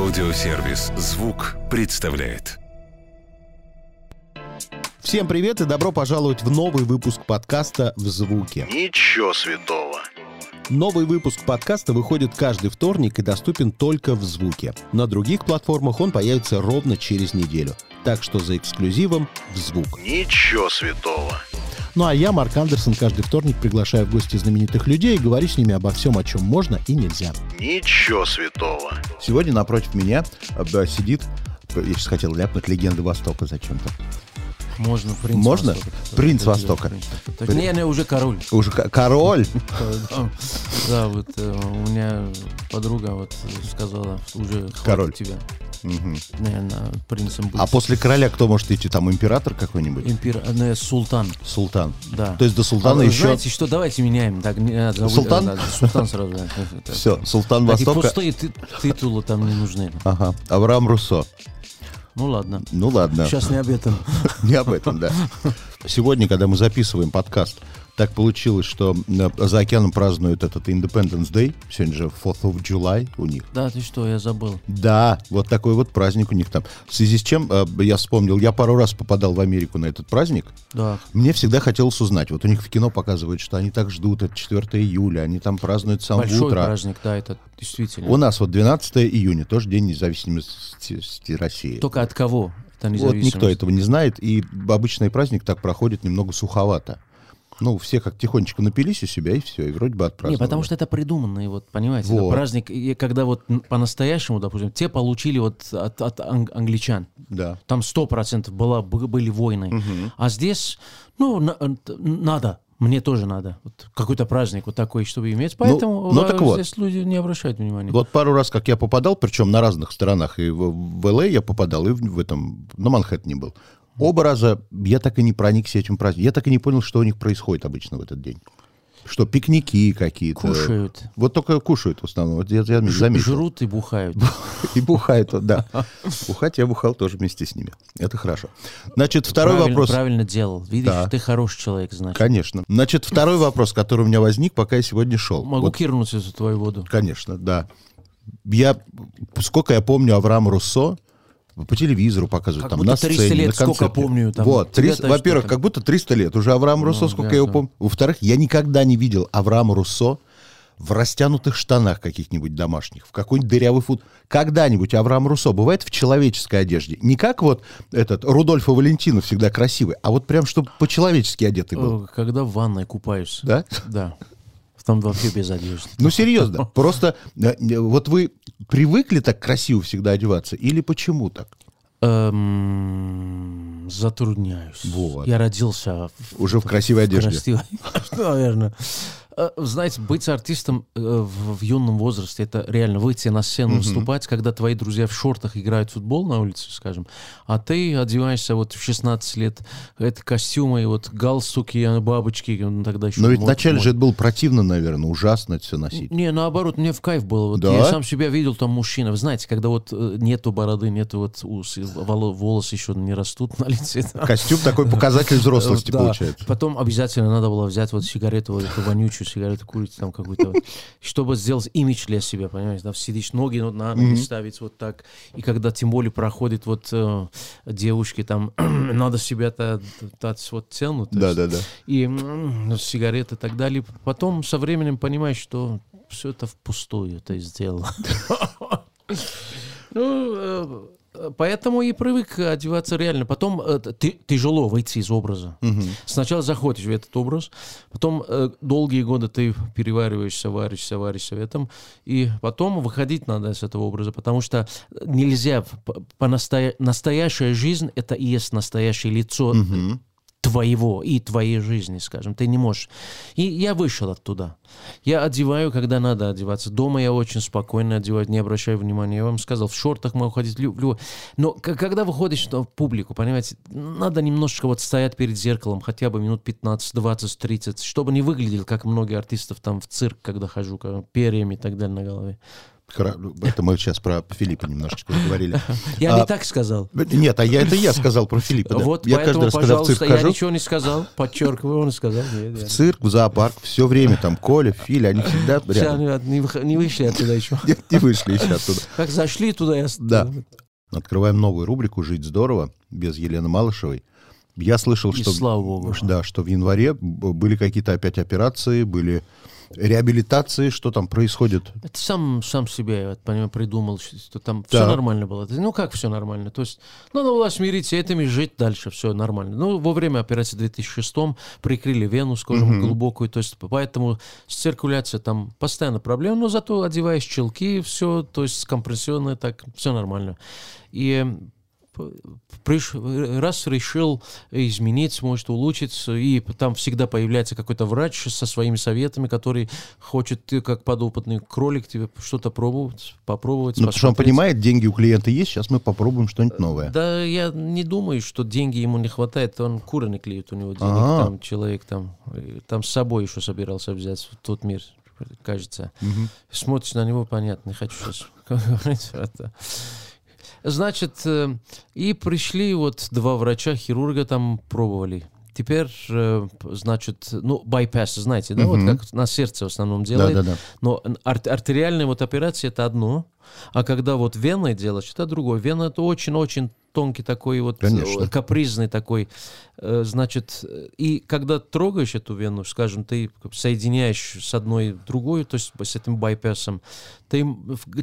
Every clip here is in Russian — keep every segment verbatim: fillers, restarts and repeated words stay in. Аудиосервис «Звук» представляет. Всем привет и добро пожаловать в новый выпуск подкаста «В звуке». Ниче святого. Новый выпуск подкаста выходит каждый вторник и доступен только в «Звуке». На других платформах он появится ровно через неделю. Так что за эксклюзивом в «Звук». Ниче святого. Ну а я, Марк Андерсон, каждый вторник приглашаю в гости знаменитых людей и говорю с ними обо всем, о чем можно и нельзя. Ниче святого. Сегодня напротив меня сидит, я сейчас хотел ляпнуть, легенда Востока зачем-то. Можно принц Можно? Востока. Принц Востока. Принц. Так, При... Не, не, уже король. Уже король? Да, вот у меня подруга вот сказала, уже хватит тебя. Угу. Наверное, принцем быть. А после короля кто может идти? Там император какой-нибудь? Импер... Ну, султан. Султан. Да. То есть до султана а, еще... Знаете что, давайте меняем. Так, не надо... Султан? Да, султан сразу. Все, султан Востока. Такие пустые титулы там не нужны. Ага. Авраам Руссо. Ну ладно. Ну ладно. Сейчас не об этом. Не об этом, да. Сегодня, когда мы записываем подкаст, так получилось, что за океаном празднуют этот Independence Day. Сегодня же fourth of July у них. Да, ты что, я забыл. Да, вот такой вот праздник у них там. В связи с чем, я вспомнил, я пару раз попадал в Америку на этот праздник. Да. Мне всегда хотелось узнать. Вот у них в кино показывают, что они так ждут, это четвёртого июля, они там празднуют с самого утра. Большой праздник, да, это действительно. У нас вот двенадцатого июня, тоже День независимости России. Только от кого это независимость? Вот никто этого не знает, и обычный праздник так проходит немного суховато. Ну, все как тихонечко напились у себя, и все, и вроде бы отпраздновали. Не, потому что это придуманный, вот, понимаете, вот. Это праздник, и когда вот по-настоящему, допустим, те получили вот от, от англичан. Да. Там сто процентов была, были войны. Угу. А здесь, ну, на, надо. Мне тоже надо. Вот какой-то праздник вот такой, чтобы иметь. Поэтому ну, ну, так вот. Здесь люди не обращают внимания. Вот пару раз, как я попадал, причем на разных сторонах, и в, в Л А я попадал, и в, в этом, на Манхэттене был. Оба раза я так и не проникся этим праздником. Я так и не понял, что у них происходит обычно в этот день. Что пикники какие-то. Кушают. Вот только кушают в основном. Вот я, я заметил. Жрут и бухают. И бухают, да. Бухать я бухал тоже вместе с ними. Это хорошо. Значит, второй правильно, вопрос. Правильно делал. Видишь, да. Ты хороший человек, значит. Конечно. Значит, второй вопрос, который у меня возник, пока я сегодня шел. Могу вот. Кирнуть за твою воду. Конечно, да. Я, сколько я помню Авраама Руссо, по телевизору показывают, как там, на сцене, триста лет, на концерте. Сколько помню, там, вот, тридцать, во-первых, как будто триста лет. Уже Авраам Руссо, ну, сколько я его помню. Во-вторых, я никогда не видел Авраама Руссо в растянутых штанах каких-нибудь домашних, в какой-нибудь дырявый фут. Когда-нибудь Авраам Руссо бывает в человеческой одежде. Не как вот этот Рудольфо Валентино всегда красивый, а вот прям, чтобы по-человечески одетый был. Когда в ванной купаюсь. Да? Да. Там вообще без одежды. Ну, серьезно. Просто вот вы привыкли так красиво всегда одеваться? Или почему так? Эм, затрудняюсь. Вот. Я родился... Уже в, в красивой одежде. В красивой, наверное. Знаете, быть артистом в, в юном возрасте, это реально выйти на сцену, выступать, когда твои друзья в шортах играют в футбол на улице, скажем, а ты одеваешься вот в шестнадцать лет, это костюмы, вот галстуки, бабочки, ну, тогда еще... Но ведь вначале же это было противно, наверное, ужасно это все носить. Не, наоборот, мне в кайф было. Вот да? Я сам себя видел там мужчина. Вы знаете, когда вот нету бороды, нету вот ус, волосы еще не растут на лице. Костюм такой показатель взрослости получается. Потом обязательно надо было взять вот сигарету, вот эту вонючую сигарету, курицу там какую-то, вот, чтобы сделать имидж для себя, понимаете, там сидишь, ноги ну, на ноги mm-hmm. ставить вот так, и когда тем более проходит вот э, девушки, там, надо себя-то дать вот цену, да-да-да, и э, сигареты и так далее, потом со временем понимаешь, что все это впустую ты сделал. Ну, поэтому и привык одеваться реально. Потом э, ты, тяжело выйти из образа. Угу. Сначала заходишь в этот образ, потом э, долгие годы ты перевариваешься, варишься, варишься в этом, и потом выходить надо с этого образа, потому что нельзя... По, по настоя... Настоящая жизнь — это и есть настоящее лицо угу. твоего и твоей жизни, скажем. Ты не можешь... И я вышел оттуда. Я одеваю, когда надо одеваться. Дома я очень спокойно одеваю, не обращаю внимания. Я вам сказал, в шортах могу ходить. Люблю. Но когда выходишь в публику, понимаете, надо немножечко вот стоять перед зеркалом, хотя бы минут пятнадцать, двадцать, тридцать, чтобы не выглядел, как многие артистов там в цирк, когда хожу, перьями и так далее на голове. Это мы сейчас про Филиппа немножечко говорили. Я не так сказал. Нет, а я это я сказал про Филиппа. Вот поэтому, пожалуйста, я ничего не сказал. Подчеркиваю, он и сказал. В цирк, в зоопарк, все время там Коля, Филя, они всегда рядом. Не вышли оттуда еще. Нет, не вышли еще оттуда. Как зашли туда, я... Да. Открываем новую рубрику «Жить здорово» без Елены Малышевой. Я слышал, что, слава Богу. Да, что в январе были какие-то опять операции, были... реабилитации, что там происходит? Это сам, сам себе, я понимаю, придумал, что там да. все нормально было. Ну как все нормально? То есть надо было смириться этим и жить дальше, все нормально. Ну во время операции в две тысячи шестом прикрыли вену, скажем, угу. глубокую, то есть поэтому циркуляция там постоянно проблема, но зато одеваешь щелки, все, то есть компрессионное, так все нормально. И раз решил изменить, может улучшиться, и там всегда появляется какой-то врач со своими советами, который хочет, ты как подопытный кролик, тебе что-то пробовать, попробовать. Ну, потому что он понимает, деньги у клиента есть, сейчас мы попробуем что-нибудь новое. Да, я не думаю, что деньги ему не хватает, он куры не клюет, у него денег, А-а-а. там человек там, там с собой еще собирался взять в тот мир, кажется. Угу. Смотришь на него, понятно, не хочу сейчас говорить про это. Значит, и пришли вот два врача-хирурга, там пробовали. Теперь, значит, ну, байпас, знаете, да, mm-hmm. вот как на сердце в основном делают. Да, да, да. Но ар- артериальная вот операция это одно, а когда вот веной делаешь, это другое. Вена это очень-очень тонкий такой вот, Конечно. капризный такой. Значит, и когда трогаешь эту вену, скажем, ты соединяешь с одной другой, то есть с этим байпасом, ты,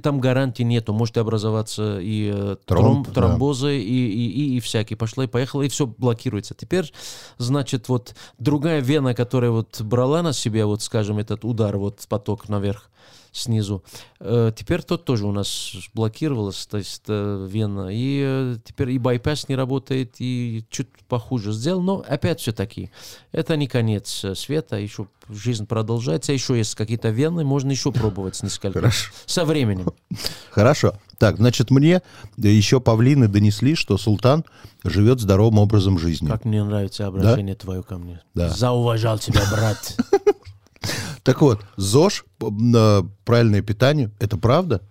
там гарантии нету, может образоваться и Тромб, тром, тромбозы, да. и, и, и, и всякие. Пошла и поехала, и все блокируется. Теперь, значит, вот другая вена, которая вот брала на себя, вот, скажем, этот удар, вот поток наверх, снизу. Теперь тот тоже у нас блокировалась, то есть вена. И теперь и байпас не работает, и чуть похуже сделал, но опять все-таки это не конец света, еще жизнь продолжается, еще есть какие-то вены, можно еще пробовать несколько. Хорошо. Со временем. Хорошо. Так, значит, мне еще павлины донесли, что султан живет здоровым образом жизни. Как мне нравится обращение да? твое ко мне. Да. Зауважал тебя, брат. Так вот, ЗОЖ, правильное питание, это правда?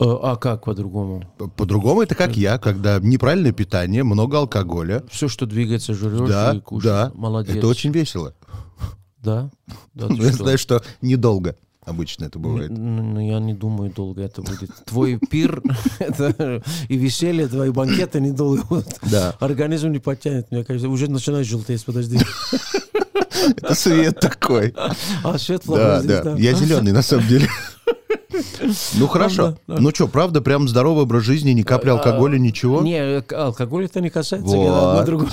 А как по-другому? По-другому это как я, когда неправильное питание, много алкоголя. Все, что двигается, жрешь да, и кушаешь. Да, молодец. Это очень весело. Да? Да ты я что? Знаю, что недолго обычно это бывает. Ну, я не думаю, долго это будет. Твой пир и веселье, твои банкеты недолго будут. Организм не потянет, мне кажется. Уже начинаешь желтеть, подожди. Это свет такой. А свет да, здесь, да. да. Я зеленый, на самом деле. Ну, хорошо. Да, да. Ну, что, правда, прям здоровый образ жизни, ни капли алкоголя, ничего? Не, алкоголь это не касается. Вот.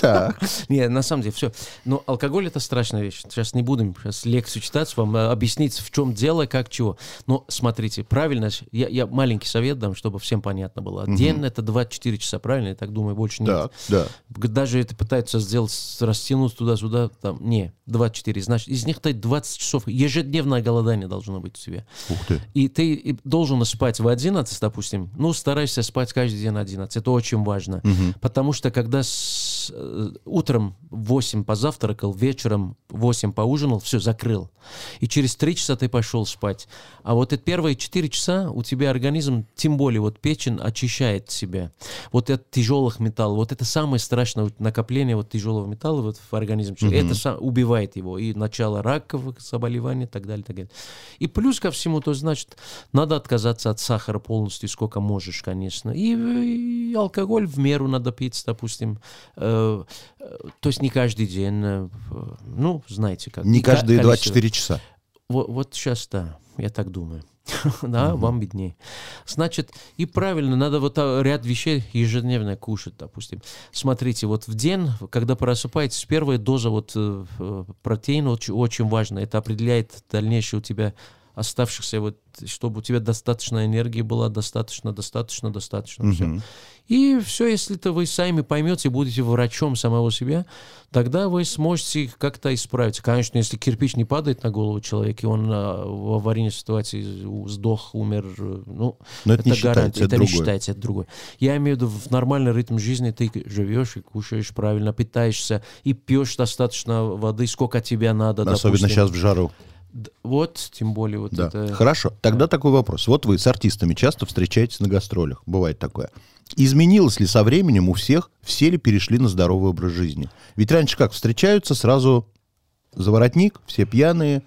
Так. Не, на самом деле, все. Но алкоголь это страшная вещь. Сейчас не будем сейчас лекцию читать, вам объяснить, в чем дело, как, чего. Но смотрите, правильно, я, я маленький совет дам, чтобы всем понятно было. День угу. это двадцать четыре часа, правильно? Я так думаю, больше нет. Да, да. Даже это пытаются сделать, растянуть туда-сюда, там, не, двадцать четыре. Значит, из них-то двадцать часов. Ежедневное голодание должно быть у тебя. Ух ты. И ты должен спать в одиннадцать, допустим, ну, старайся спать каждый день в одиннадцать. Это очень важно. Угу. Потому что, когда с, э, утром восемь позавтракал, вечером восемь поужинал, все, закрыл. И через три часа ты пошел спать. А вот эти первые четыре часа у тебя организм, тем более вот печень, очищает себя. Вот от тяжелых металлов. Вот это самое страшное накопление вот тяжелого металла вот в организме. Угу. Это убивает его. И начало раковых заболеваний и так далее, так далее. И плюс ко всему, то значит, надо отказаться от сахара полностью, сколько можешь, конечно. И, и алкоголь в меру надо пить, допустим. Э, э, то есть не каждый день. Э, ну, знаете как. Не каждые двадцать четыре часа. Вот, вот сейчас, да, я так думаю. Да, угу. вам беднее. Значит, и правильно, надо вот ряд вещей ежедневно кушать, допустим. Смотрите, вот в день, когда просыпаетесь, первая доза вот, э, протеина очень, очень важна. Это определяет дальнейшее у тебя... оставшихся, вот, чтобы у тебя достаточно энергии было, достаточно, достаточно, достаточно. Mm-hmm. Все. И все, если вы сами поймете, будете врачом самого себя, тогда вы сможете как-то исправиться. Конечно, если кирпич не падает на голову человека, и он а, в аварийной ситуации сдох, умер, ну, но это, это не считается, это, это не считается, это другое. Я имею в виду, в нормальный ритм жизни ты живешь и кушаешь правильно, питаешься и пьешь достаточно воды, сколько тебе надо. Особенно допустим. Сейчас в жару. Вот, тем более вот да. это... Хорошо, тогда да. такой вопрос. Вот вы с артистами часто встречаетесь на гастролях, бывает такое. Изменилось ли со временем у всех, все ли перешли на здоровый образ жизни? Ведь раньше как, встречаются сразу за воротник, все пьяные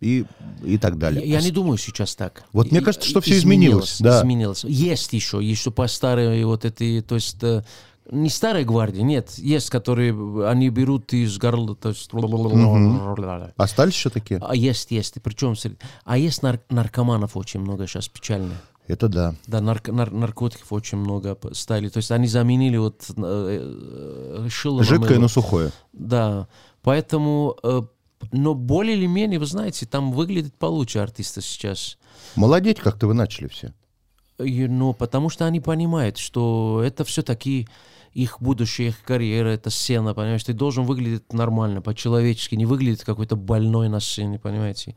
и, и так далее. Я, я не думаю сейчас так. Вот мне кажется, что все изменилось. Изменилось, да. изменилось. Есть еще, еще по старой вот этой, то есть... Не старая гвардия, нет. Есть, которые они берут из горла. То есть... mm-hmm. Остались еще такие? А есть, есть. Причем среди... А есть нар- наркоманов очень много сейчас, печально. Это да. Да, нар- нар- наркотиков очень много стали. То есть они заменили вот... Э- э- жидкое на сухое. Да. Поэтому... Э- но более или менее, вы знаете, там выглядит получше артиста сейчас. Молодеть как-то вы начали все. Ну, потому что они понимают, что это все-таки... их будущее, их карьера, это сцена, понимаешь, ты должен выглядеть нормально, по-человечески, не выглядеть какой-то больной на сцене, понимаете.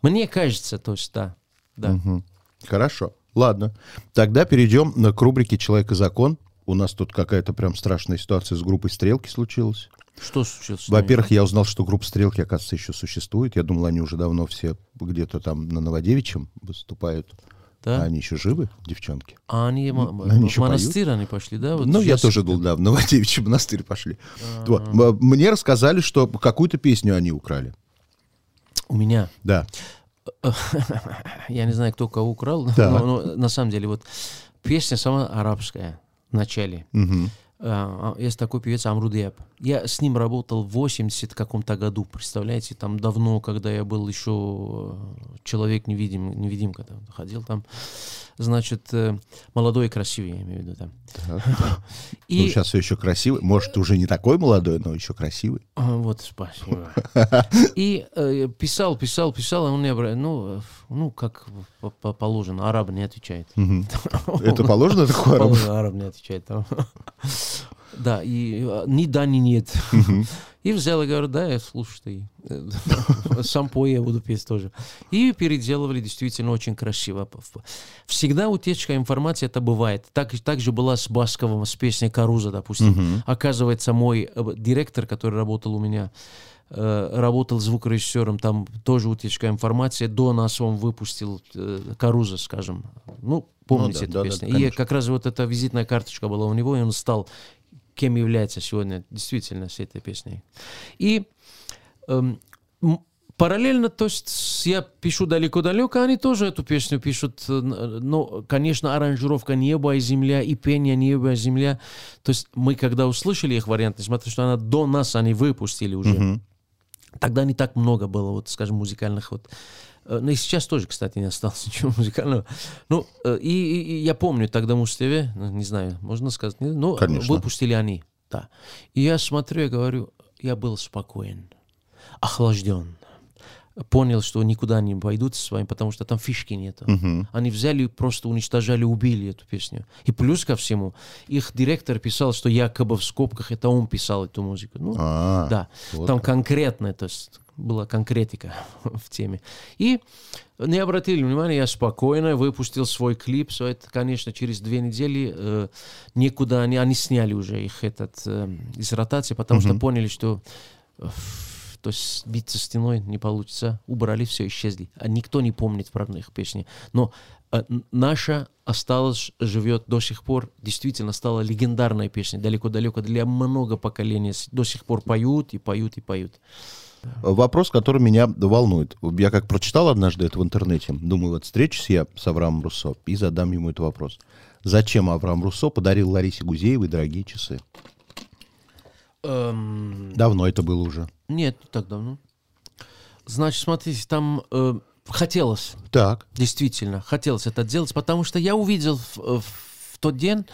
Мне кажется, то есть, да. да. Угу. Хорошо, ладно. Тогда перейдем к рубрике «Человек и закон». У нас тут какая-то прям страшная ситуация с группой «Стрелки» случилась. Что случилось? Во-первых, я узнал, что группа «Стрелки», оказывается, еще существует. Я думал, они уже давно все где-то там на Новодевичьем выступают. Да? А они еще живы, девчонки? А они, ну, они в монастырь поют. Они пошли, да? Вот ну, я тоже был, да, в Новодевичий монастырь пошли. Вот. Мне рассказали, что какую-то песню они украли. У меня? Да. Я не знаю, кто кого украл, да. но, но на самом деле вот песня сама арабская в начале. Угу. Uh, есть такой певец Амру Диаб. Я с ним работал в восьмидесятом каком-то году, представляете, там давно, когда я был еще человек невидим, невидим, когда ходил там, значит, молодой и красивый, я имею в виду там. И... Ну, сейчас все еще красивый, может, уже не такой молодой, но еще красивый. Uh, вот, спасибо. И э, писал, писал, писал, и он мне обратил, ну, ну, как положено, араб не отвечает. Это положено такой араб? Араб не отвечает. Да, и ни да, ни нет. Uh-huh. И взял и говорю, да, я слушаю, ты. Сам пой, я буду петь тоже. И переделывали действительно очень красиво. Всегда утечка информации, это бывает. Так, так же была с Басковым, с песней «Каруза», допустим. Uh-huh. Оказывается, мой директор, который работал у меня, работал звукорежиссером, там тоже утечка информации. До нас он выпустил «Каруза», скажем. Ну, помните ну, да, эту да, песню. Да, да, и как раз вот эта визитная карточка была у него, и он стал, кем является сегодня действительно с этой песней. И эм, параллельно, то есть я пишу «Далеко-далеко», они тоже эту песню пишут. Но, конечно, аранжировка «Небо и земля» и пение «Небо и земля». То есть мы, когда услышали их вариант, несмотря что она до нас, они выпустили уже. Mm-hmm. Тогда не так много было, вот, скажем, музыкальных вот. Ну и сейчас тоже, кстати, не осталось ничего музыкального. Ну, и, и я помню, тогда Муз-ТВ, не знаю, можно сказать, нет? Ну, конечно. Выпустили они, да. И я смотрю, я говорю, я был спокоен, охлажден. Понял, что никуда не пойдут с вами, потому что там фишки нету. Uh-huh. Они взяли, просто уничтожали, убили эту песню. И плюс ко всему, их директор писал, что якобы в скобках это он писал эту музыку. Ну, а-а-а, да, вот там конкретно, то есть была конкретика в теме. И не обратили внимания, я спокойно выпустил свой клип. Все это, конечно, через две недели э, никуда они, они сняли уже их этот, э, из ротации, потому uh-huh. что поняли, что... Э, то есть биться стеной не получится. Убрали, все, исчезли. А никто не помнит про их песни. Но э, наша осталась, живет до сих пор. Действительно стала легендарной песней. Далеко-далеко для много поколений. До сих пор поют и поют и поют. Вопрос, который меня волнует. Я как прочитал однажды это в интернете. Думаю, вот встречусь я с Авраамом Руссо и задам ему этот вопрос. Зачем Авраам Руссо подарил Ларисе Гузеевой дорогие часы? Эм... Давно это было уже? Нет, не так давно. Значит, смотрите, там э, хотелось. Так. Действительно, хотелось это делать, потому что я увидел в, в, в тот день,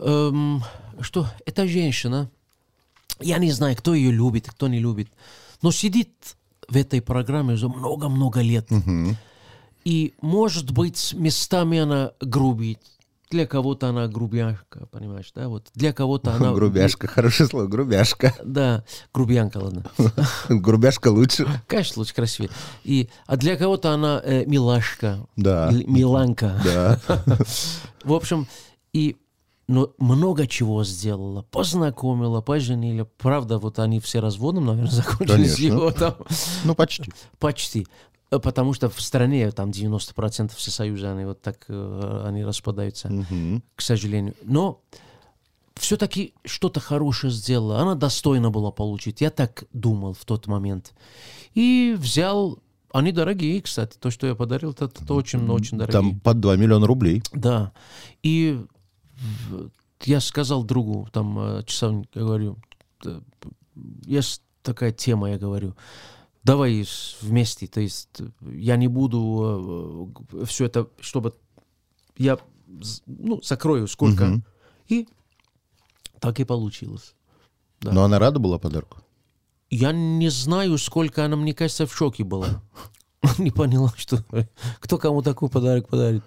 э, что эта женщина, я не знаю, кто ее любит, кто не любит, но сидит в этой программе уже много-много лет. Угу. И, может быть, местами она грубит. Для кого-то она грубяшка, понимаешь, да, вот, для кого-то она... Грубяшка, хорошее слово, грубяшка. Да, грубянка, ладно. Грубяшка лучше. Конечно, лучше, красивее. И, а для кого-то она э, милашка, да. Миланка. Да. В общем, и но много чего сделала. Познакомила, поженила. Правда, вот они все разводом, наверное, закончились. Конечно. Его там. Ну, почти. Почти. Потому что в стране там девяносто процентов всесоюза, они вот так они распадаются, угу. к сожалению. Но все-таки что-то хорошее сделала. Она достойна была получить. Я так думал в тот момент. И взял... Они дорогие, кстати. То, что я подарил, это очень-очень дорогие. Там под два миллиона рублей. Да. И я сказал другу, там, часовник, я говорю, есть такая тема, я говорю, давай вместе. То есть я не буду все это, чтобы... Я, ну, закрою сколько. Угу. И... Так и получилось. Да. Но она рада была подарку? Я не знаю, сколько она, мне кажется, в шоке была. Не поняла, что кто кому такой подарок подарит.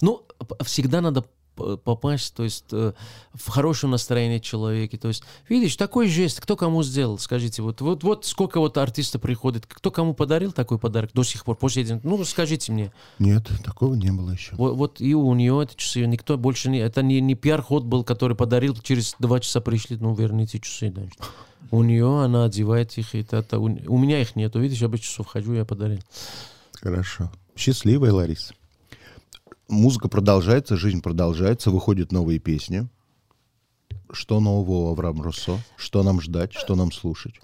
Ну, всегда надо попасть, то есть в хорошее настроение человека. То есть, видишь, такой жест, кто кому сделал, скажите, вот, вот, вот сколько вот артистов приходит, кто кому подарил такой подарок до сих пор, после этого, ну, скажите мне. Нет, такого не было еще. Вот, вот и у нее эти часы, никто больше не, это не, не пиар-ход был, который подарил, через два часа пришли, ну, верните часы, значит. У нее, она одевает их, и та, та, у, у меня их нету, видишь, я без часов хожу, я подарил. Хорошо. Счастливая Лариса. Музыка продолжается, жизнь продолжается, выходят новые песни. Что нового у Авраама Руссо? Что нам ждать? Что нам слушать?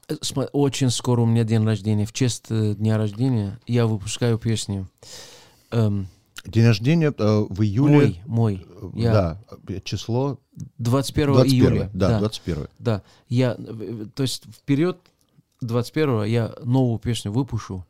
Очень скоро у меня день рождения. В честь дня рождения я выпускаю песню. Эм... День рождения э, в июле. Мой, мой. Я... Да, число... двадцать первого июля. Да, да, двадцать первого. Да, я, то есть в период двадцать первого я новую песню выпущу.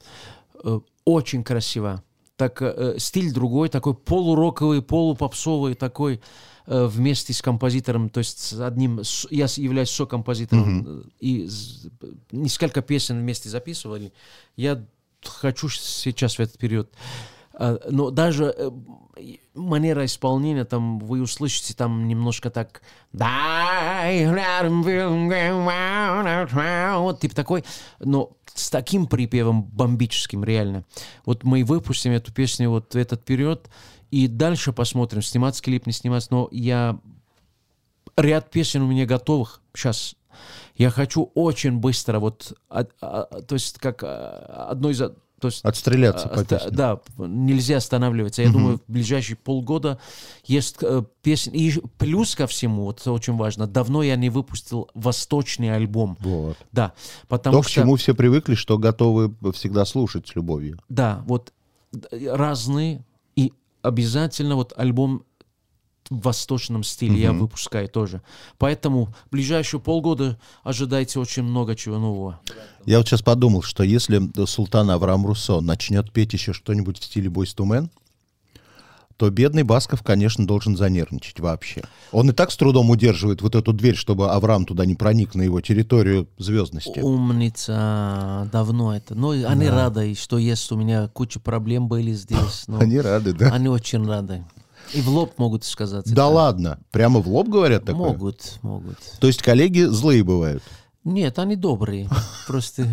Очень красиво. Так, э, стиль другой, такой полуроковый, полупопсовый, такой э, вместе с композитором, то есть с одним, с, я являюсь сокомпозитором, mm-hmm. и с, несколько песен вместе записывали. Я хочу сейчас в этот период. Э, но даже э, манера исполнения, там вы услышите, там немножко так, вот типа такой, но с таким припевом бомбическим, реально. Вот мы выпустим эту песню вот в этот период, и дальше посмотрим, снимать клип, не снимать. Но я... Ряд песен у меня готовых сейчас. Я хочу очень быстро, вот, а, а, то есть как а, одной из... То есть, отстреляться по песням. Да, нельзя останавливаться. Я угу. думаю, в ближайшие полгода есть э, песни. И плюс ко всему, вот это очень важно, давно я не выпустил восточный альбом. Вот. Да, потому То, что... к чему все привыкли, что готовы всегда слушать с любовью. Да, вот разные. И обязательно вот альбом в восточном стиле угу. я выпускаю тоже. Поэтому в ближайшие полгода ожидайте очень много чего нового. Я вот сейчас подумал, что если султан Авраам Руссо начнет петь еще что-нибудь в стиле Boyz ту Men, то бедный Басков, конечно, должен занервничать вообще. Он и так с трудом удерживает вот эту дверь, чтобы Авраам туда не проник на его территорию звездности. Умница. Давно это. Но они да. рады, что есть у меня куча проблем были здесь. Но они рады, да? Они очень рады. И в лоб могут сказать. Да это. Ладно? Прямо в лоб говорят такое? Могут, могут. То есть коллеги злые бывают? Нет, они добрые, просто...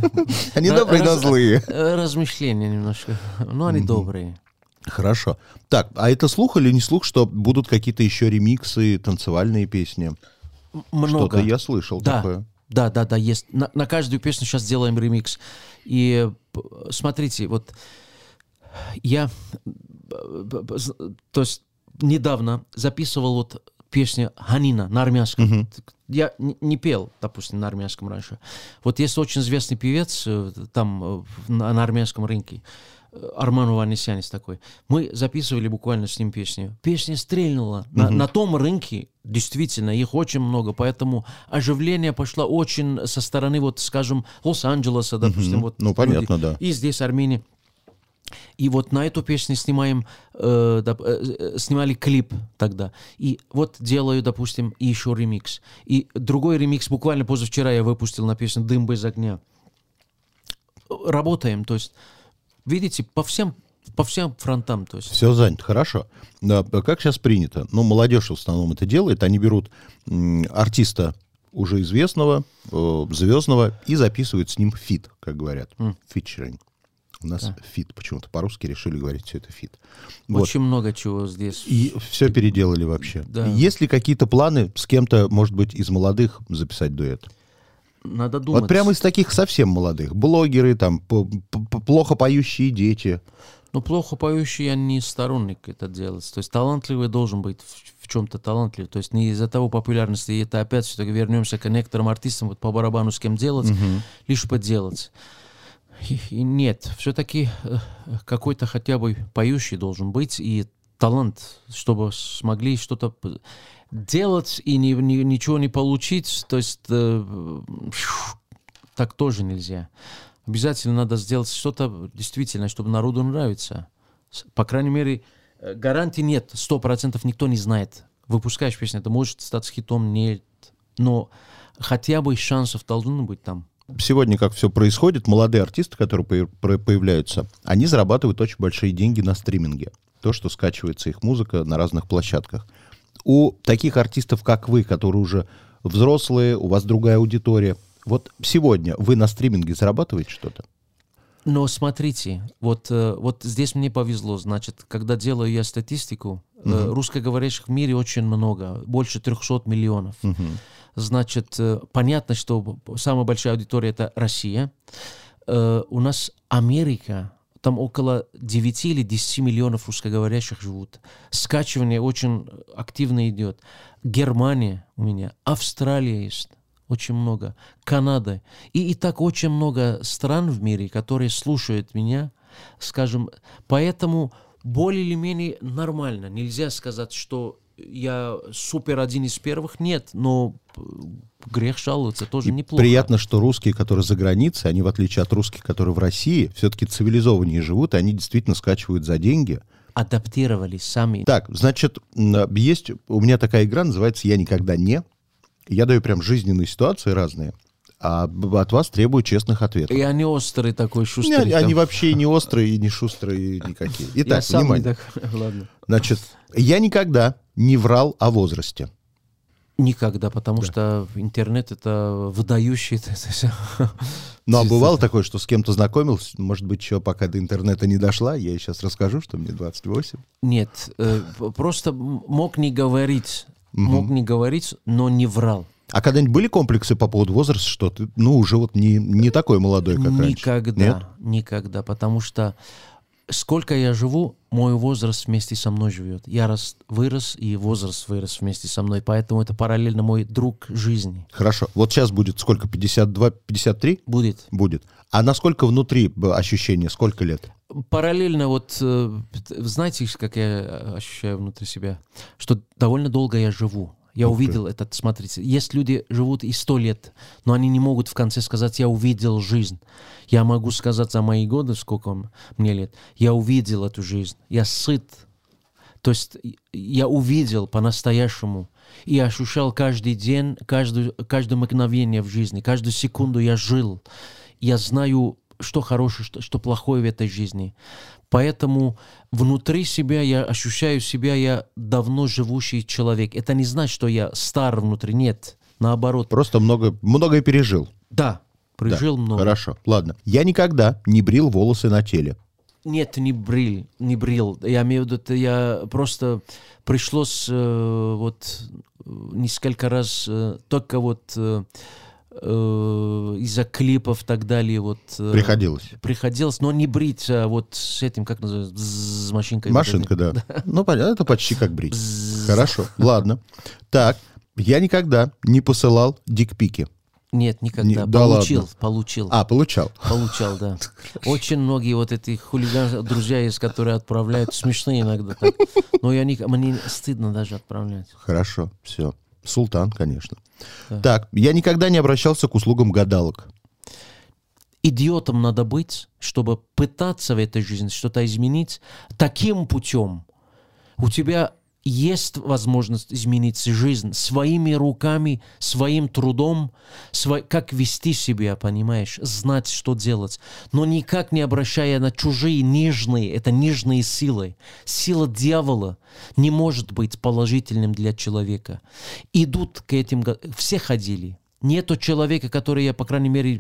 Они добрые, но злые. Размышления немножко, но они добрые. Хорошо. Так, а это слух или не слух, что будут какие-то еще ремиксы, танцевальные песни? Много. Что-то я слышал такое. Да, да, да, есть. На каждую песню сейчас делаем ремикс. И смотрите, вот я... То есть недавно записывал вот... песня «Ханина» на армянском. Uh-huh. Я не пел, допустим, на армянском раньше. Вот есть очень известный певец там на армянском рынке, Армен Ванисианец такой. Мы записывали буквально с ним песню. Песня стрельнула. Uh-huh. на, на том рынке действительно их очень много, поэтому оживление пошло очень со стороны, вот, скажем, Лос-Анджелеса, допустим. Uh-huh. Вот, ну, понятно, люди. Да. И здесь Армении. И вот на эту песню снимаем, э, доп, э, снимали клип тогда. И вот делаю, допустим, еще ремикс. И другой ремикс буквально позавчера я выпустил на песню «Дым без огня». Работаем, то есть, видите, по всем, по всем фронтам. То есть. Все занято, хорошо. Да, как сейчас принято? Ну, молодежь в основном это делает. Они берут м, артиста уже известного, э, звездного, и записывают с ним фит, как говорят, mm. фичеринг. У нас да. фит. Почему-то по-русски решили говорить, все это фит. Очень вот. много чего здесь. И все переделали вообще. Да. Есть ли какие-то планы с кем-то, может быть, из молодых записать дуэт? Надо думать. Вот прямо из таких совсем молодых. Блогеры, там, плохо поющие дети. Ну, плохо поющий я не сторонник это делать. То есть талантливый должен быть в чем-то талантливый. То есть не из-за того популярности. И это опять все-таки вернемся к некоторым артистам. Вот по барабану с кем делать, угу. лишь поделать. И нет, все-таки какой-то хотя бы поющий должен быть и талант, чтобы смогли что-то делать и ни, ни, ничего не получить. То есть э, так тоже нельзя. Обязательно надо сделать что-то действительно, чтобы народу нравится. По крайней мере, гарантий нет, сто процентов никто не знает. Выпускаешь песню, это может стать хитом, нет. Но хотя бы шансов должно быть там. Сегодня, как все происходит, молодые артисты, которые появляются, они зарабатывают очень большие деньги на стриминге. То, что скачивается их музыка на разных площадках. У таких артистов, как вы, которые уже взрослые, у вас другая аудитория, вот сегодня вы на стриминге зарабатываете что-то? Но смотрите, вот, вот здесь мне повезло, значит, когда делаю я статистику, uh-huh. русскоговорящих в мире очень много, больше трёхсот миллионов. Uh-huh. Значит, понятно, что самая большая аудитория — это Россия. У нас Америка, там около девяти или десяти миллионов русскоговорящих живут. Скачивание очень активно идет. Германия у меня, Австралия есть. Очень много. Канада. И, и так очень много стран в мире, которые слушают меня, скажем. Поэтому более или менее нормально. Нельзя сказать, что я супер один из первых. Нет, но грех жаловаться тоже и неплохо. Приятно, что русские, которые за границей, они, в отличие от русских, которые в России, все-таки цивилизованнее живут, и они действительно скачивают за деньги. Адаптировались сами. Так, значит, есть у меня такая игра, называется «Я никогда не». Я даю прям жизненные ситуации разные, а от вас требую честных ответов. И они острые такой, шустрые. Не, они вообще не острые, и не шустрые, и никакие. Итак, я внимание. Так... Ладно. Значит, я никогда не врал о возрасте. Никогда, потому да. что интернет — это выдающий... Ну, а бывало такое, что с кем-то знакомился, может быть, еще пока до интернета не дошла, я ей сейчас расскажу, что мне двадцать восемь. Нет, просто мог не говорить... Mm-hmm. Мог не говорить, но не врал. А когда-нибудь были комплексы по поводу возраста, что ты, ну, уже вот не, не такой молодой, как никогда, раньше? Никогда, никогда, потому что сколько я живу, мой возраст вместе со мной живет. Я рос, вырос, и возраст вырос вместе со мной, поэтому это параллельно мой друг жизни. Хорошо, вот сейчас будет сколько, пятьдесят два, пятьдесят три? Будет. Будет. А насколько внутри ощущение, сколько лет? Параллельно, вот, знаете, как я ощущаю внутри себя, что довольно долго я живу. Я увидел этот, смотрите, есть люди, живут и сто лет, но они не могут в конце сказать, я увидел жизнь. Я могу сказать за мои годы, сколько мне лет, я увидел эту жизнь, я сыт. То есть я увидел по-настоящему и ощущал каждый день, каждую, каждое мгновение в жизни, каждую секунду я жил. Я знаю, что хорошее, что, что плохое в этой жизни. Поэтому внутри себя я ощущаю себя, я давно живущий человек. Это не значит, что я стар внутри, нет, наоборот. Просто много, многое пережил. Да, пережил да. много. Хорошо, ладно. Я никогда не брил волосы на теле. Нет, не брил, не брил. Я имею в виду, это я просто пришлось э, вот несколько раз э, только вот... Э, из-за клипов и так далее. Вот, приходилось. Приходилось, но не брить вот с этим, как называется, с машинкой. Машинка, да. да. Ну, понятно, это почти как брить. Хорошо, ладно. Так, я никогда не посылал дикпики. Нет, никогда. Не, да получил, ладно. получил. А, получал. Получал, да. Очень многие вот эти хулиганы, друзья есть, которые отправляют, смешные иногда. Так. Но я не, мне стыдно даже отправлять. Хорошо, все. Султан, конечно. Да. Так, я никогда не обращался к услугам гадалок. Идиотом надо быть, чтобы пытаться в этой жизни что-то изменить. Таким путем у тебя есть возможность изменить жизнь своими руками, своим трудом, сво... как вести себя, понимаешь, знать, что делать. Но никак не обращая на чужие нежные, это нежные силы. Сила дьявола не может быть положительным для человека. Идут к этим... Все ходили. Нету человека, который, я, по крайней мере,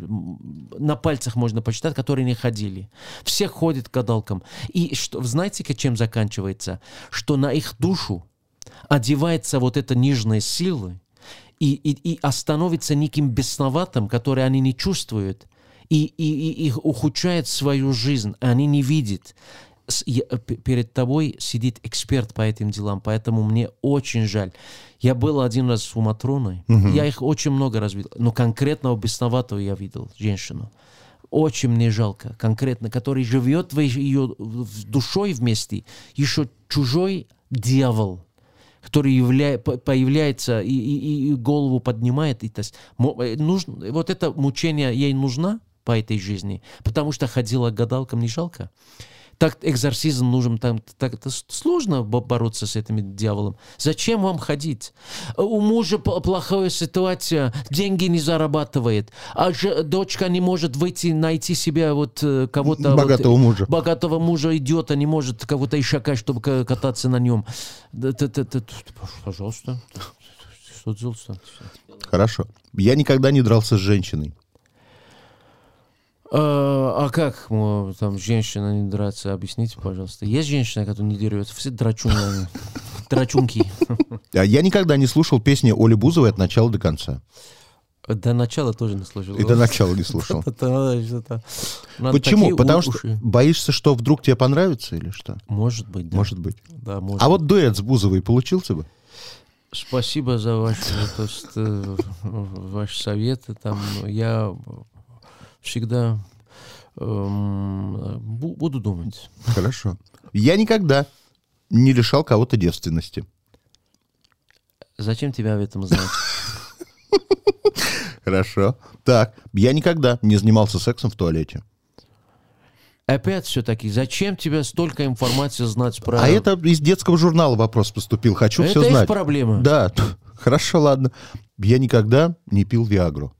на пальцах можно посчитать, которые не ходили. Все ходят к гадалкам. И что, знаете, чем заканчивается? Что на их душу одевается вот эта нежная сила и, и, и становится неким бесноватым, который они не чувствуют, и, и, и их ухудшает свою жизнь, они не видят. Перед тобой сидит эксперт по этим делам, поэтому мне очень жаль. Я был один раз у Матроны, угу. я их очень много раз видел, но конкретного бесноватого я видел, женщину. Очень мне жалко, конкретно, который живет в ее душой вместе, еще чужой дьявол, который явля... появляется и, и, и голову поднимает. И, то есть, нужно... Вот это мучение ей нужно по этой жизни, потому что ходила к гадалкам, не жалко. Так экзорцизм нужен, там, так это сложно бороться с этим дьяволом. Зачем вам ходить? У мужа плохая ситуация, деньги не зарабатывает, а же, дочка не может выйти, найти себе вот кого-то... Богатого вот, мужа. Богатого мужа идиота, не может кого-то ищака, чтобы кататься на нем. Пожалуйста. Что делать-то? Хорошо. Я никогда не дрался с женщиной. А как там женщина не драться? Объясните, пожалуйста. Есть женщина, которая не дерется? Все драчуны. Драчунки. Я никогда не слушал песни Оли Бузовой от начала до конца. До начала тоже не слушал. И до начала не слушал. Почему? Потому что боишься, что вдруг тебе понравится или что? Может быть, да. Может быть. А вот дуэт с Бузовой получился бы? Спасибо за ваши советы. Я... всегда э-м, буду думать. Хорошо. Я никогда не лишал кого-то девственности. Зачем тебя об этом знать? Хорошо. Так, я никогда не занимался сексом в туалете. Опять все-таки, зачем тебе столько информации знать про... А это из детского журнала вопрос поступил. Хочу все знать. Это их проблема. Да. Хорошо, ладно. Я никогда не пил Виагру.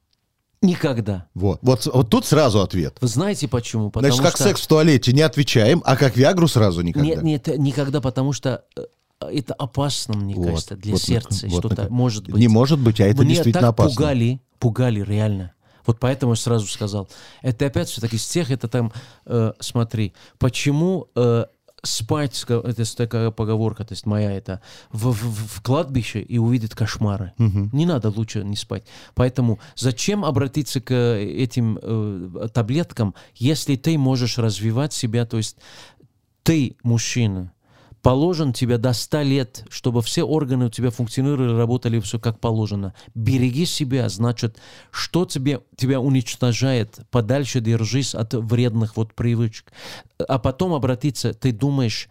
Никогда. Вот. Вот, вот тут сразу ответ. Вы знаете почему? Потому Значит, как что... секс в туалете не отвечаем, а как Виагру сразу никогда. Нет, нет, никогда, потому что это опасно, мне вот, кажется, для вот, сердца. Вот, что-то вот, может быть. Не может быть, а это мне действительно так опасно. Пугали, пугали, реально. Вот поэтому я сразу сказал. Это опять все-таки из тех, это там, э, смотри, почему... Э, спать, это такая поговорка, то есть моя это, в, в, в кладбище и увидит кошмары. Угу. Не надо, лучше не спать. Поэтому зачем обратиться к этим э, таблеткам, если ты можешь развивать себя, то есть ты, мужчина, положен тебе до ста лет, чтобы все органы у тебя функционировали, работали все как положено. Береги себя, значит, что тебе, тебя уничтожает, подальше держись от вредных вот привычек. А потом обратиться, ты думаешь,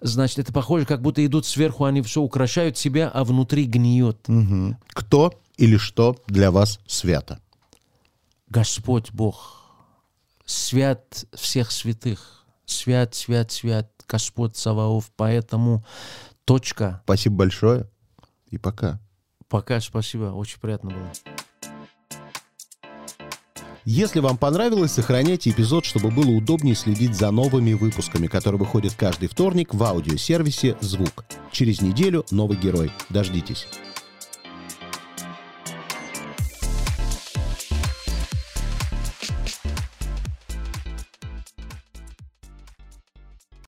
значит, это похоже, как будто идут сверху, они все украшают себя, а внутри гниет. Угу. Кто или что для вас свято? Господь Бог, свят всех святых, свят, свят, свят. Господь Саваоф, поэтому точка. Спасибо большое и пока. Пока, спасибо, очень приятно было. Если вам понравилось, сохраняйте эпизод, чтобы было удобнее следить за новыми выпусками, которые выходят каждый вторник в аудиосервисе «Звук». Через неделю новый герой. Дождитесь.